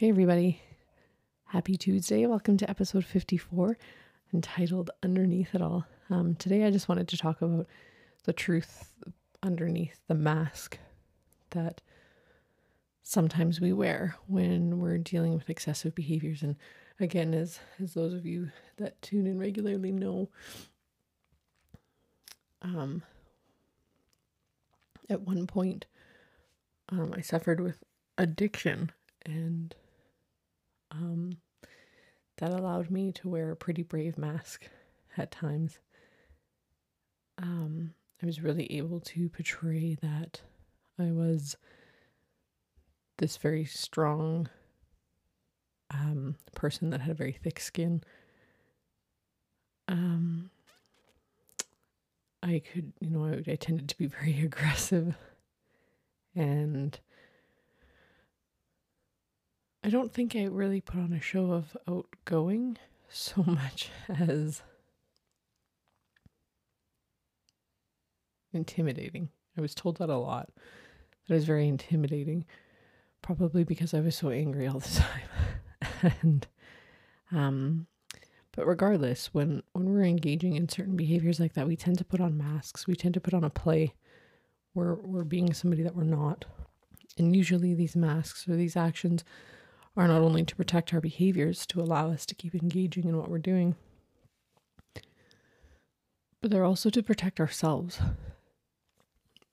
Hey everybody, happy Tuesday. Welcome to episode 54, entitled Underneath It All. Today I just wanted to talk about the truth underneath the mask that sometimes we wear when we're dealing with excessive behaviors. And again, as those of you that tune in regularly know, at one point I suffered with addiction, and that allowed me to wear a pretty brave mask at times. I was really able to portray that I was this very strong person that had a very thick skin. I tended to be very aggressive, and I don't think I really put on a show of outgoing so much as intimidating. I was told that a lot, that I was very intimidating, probably because I was so angry all the time. But regardless, when we're engaging in certain behaviors like that, we tend to put on masks. We tend to put on a play. We're being somebody that we're not. And usually these masks or these actions are not only to protect our behaviors, to allow us to keep engaging in what we're doing, but they're also to protect ourselves.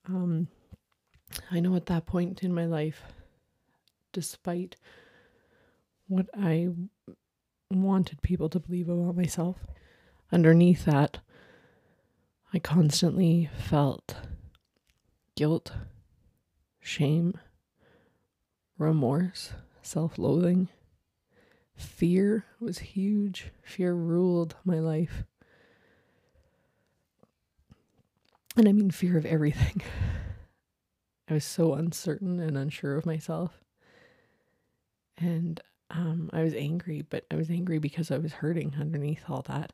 I know at that point in my life, despite what I wanted people to believe about myself, underneath that, I constantly felt guilt, shame, remorse, self-loathing. Fear was huge. Fear ruled my life. And I mean fear of everything. I was so uncertain and unsure of myself. And I was angry, but I was angry because I was hurting underneath all that.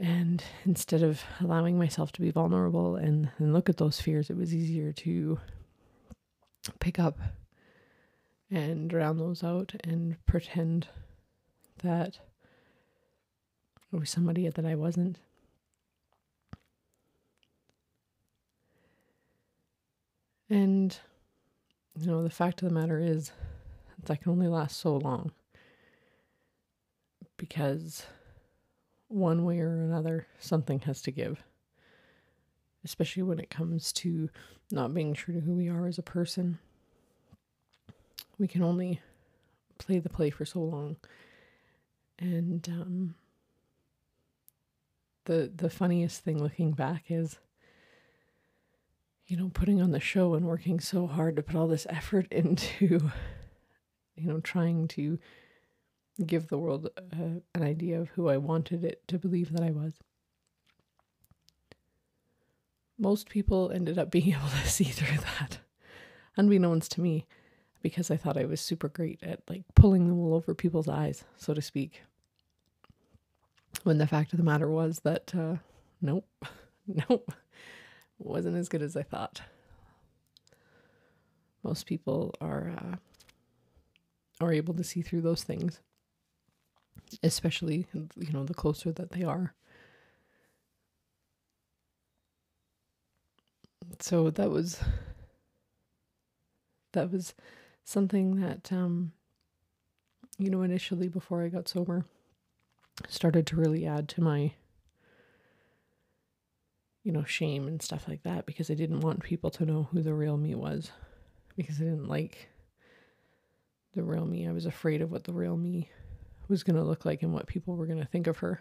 And instead of allowing myself to be vulnerable and look at those fears, it was easier to pick up and drown those out and pretend that I was somebody that I wasn't. And, the fact of the matter is that can only last so long, because one way or another, something has to give, especially when it comes to not being true to who we are as a person. We can only play the play for so long. And the funniest thing looking back is, putting on the show and working so hard to put all this effort into, trying to give the world an idea of who I wanted it to believe that I was. Most people ended up being able to see through that, unbeknownst to me, because I thought I was super great at pulling the wool over people's eyes, so to speak. When the fact of the matter was that, nope, wasn't as good as I thought. Most people are able to see through those things, especially, the closer that they are. So that was something that, initially before I got sober, started to really add to my, shame and stuff like that, because I didn't want people to know who the real me was, because I didn't like the real me. I was afraid of what the real me was going to look like and what people were going to think of her.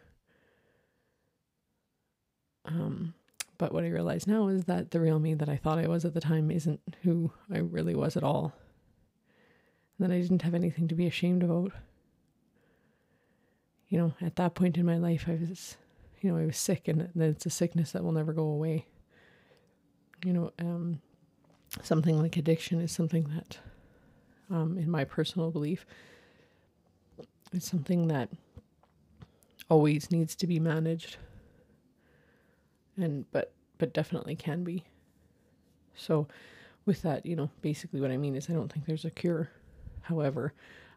But what I realize now is that the real me that I thought I was at the time isn't who I really was at all. And that I didn't have anything to be ashamed about. At that point in my life, I was sick, and it's a sickness that will never go away. Something like addiction is something that, in my personal belief, it's something that always needs to be managed, but definitely can be. So with that, basically what I mean is I don't think there's a cure. However,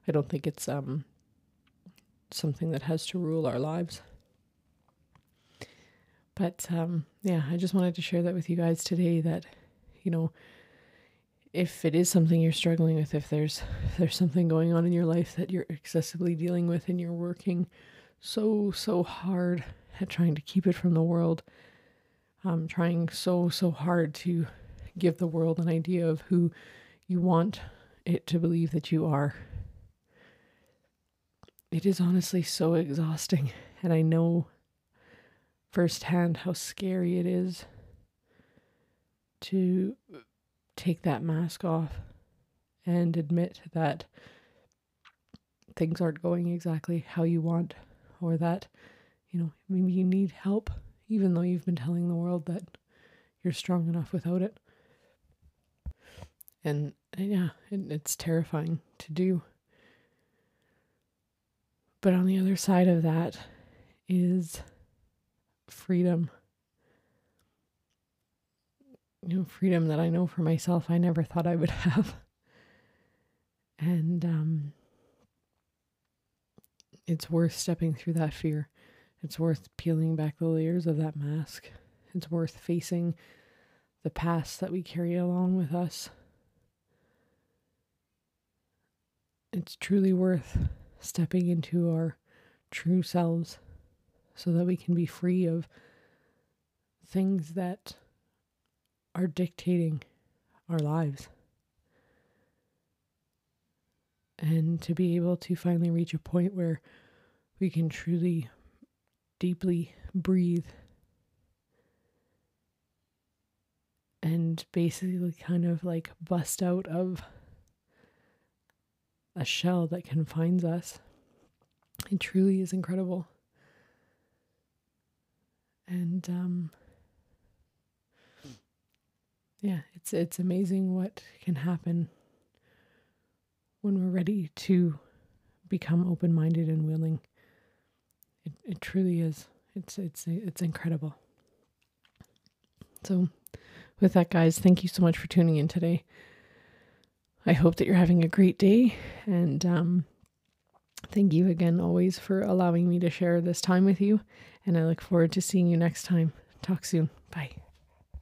I don't think it's something that has to rule our lives. But yeah, I just wanted to share that with you guys today, that, you know, if it is something you're struggling with, if there's something going on in your life that you're excessively dealing with and you're working so hard at trying to keep it from the world, trying so hard to give the world an idea of who you want it to believe that you are. It is honestly so exhausting, and I know firsthand how scary it is to take that mask off and admit that things aren't going exactly how you want, or that, you know, maybe you need help, even though you've been telling the world that you're strong enough without it. And yeah, it's terrifying to do. But on the other side of that is freedom. You know, freedom that I know for myself I never thought I would have. And it's worth stepping through that fear. It's worth peeling back the layers of that mask. It's worth facing the past that we carry along with us. It's truly worth stepping into our true selves so that we can be free of things that are dictating our lives. And to be able to finally reach a point where we can truly, deeply breathe and basically kind of like bust out of a shell that confines us. It truly is incredible. And yeah, it's amazing what can happen when we're ready to become open-minded and willing. It truly is. It's incredible. So with that, guys, thank you so much for tuning in today. I hope that you're having a great day, and thank you again always for allowing me to share this time with you, and I look forward to seeing you next time. Talk soon. Bye.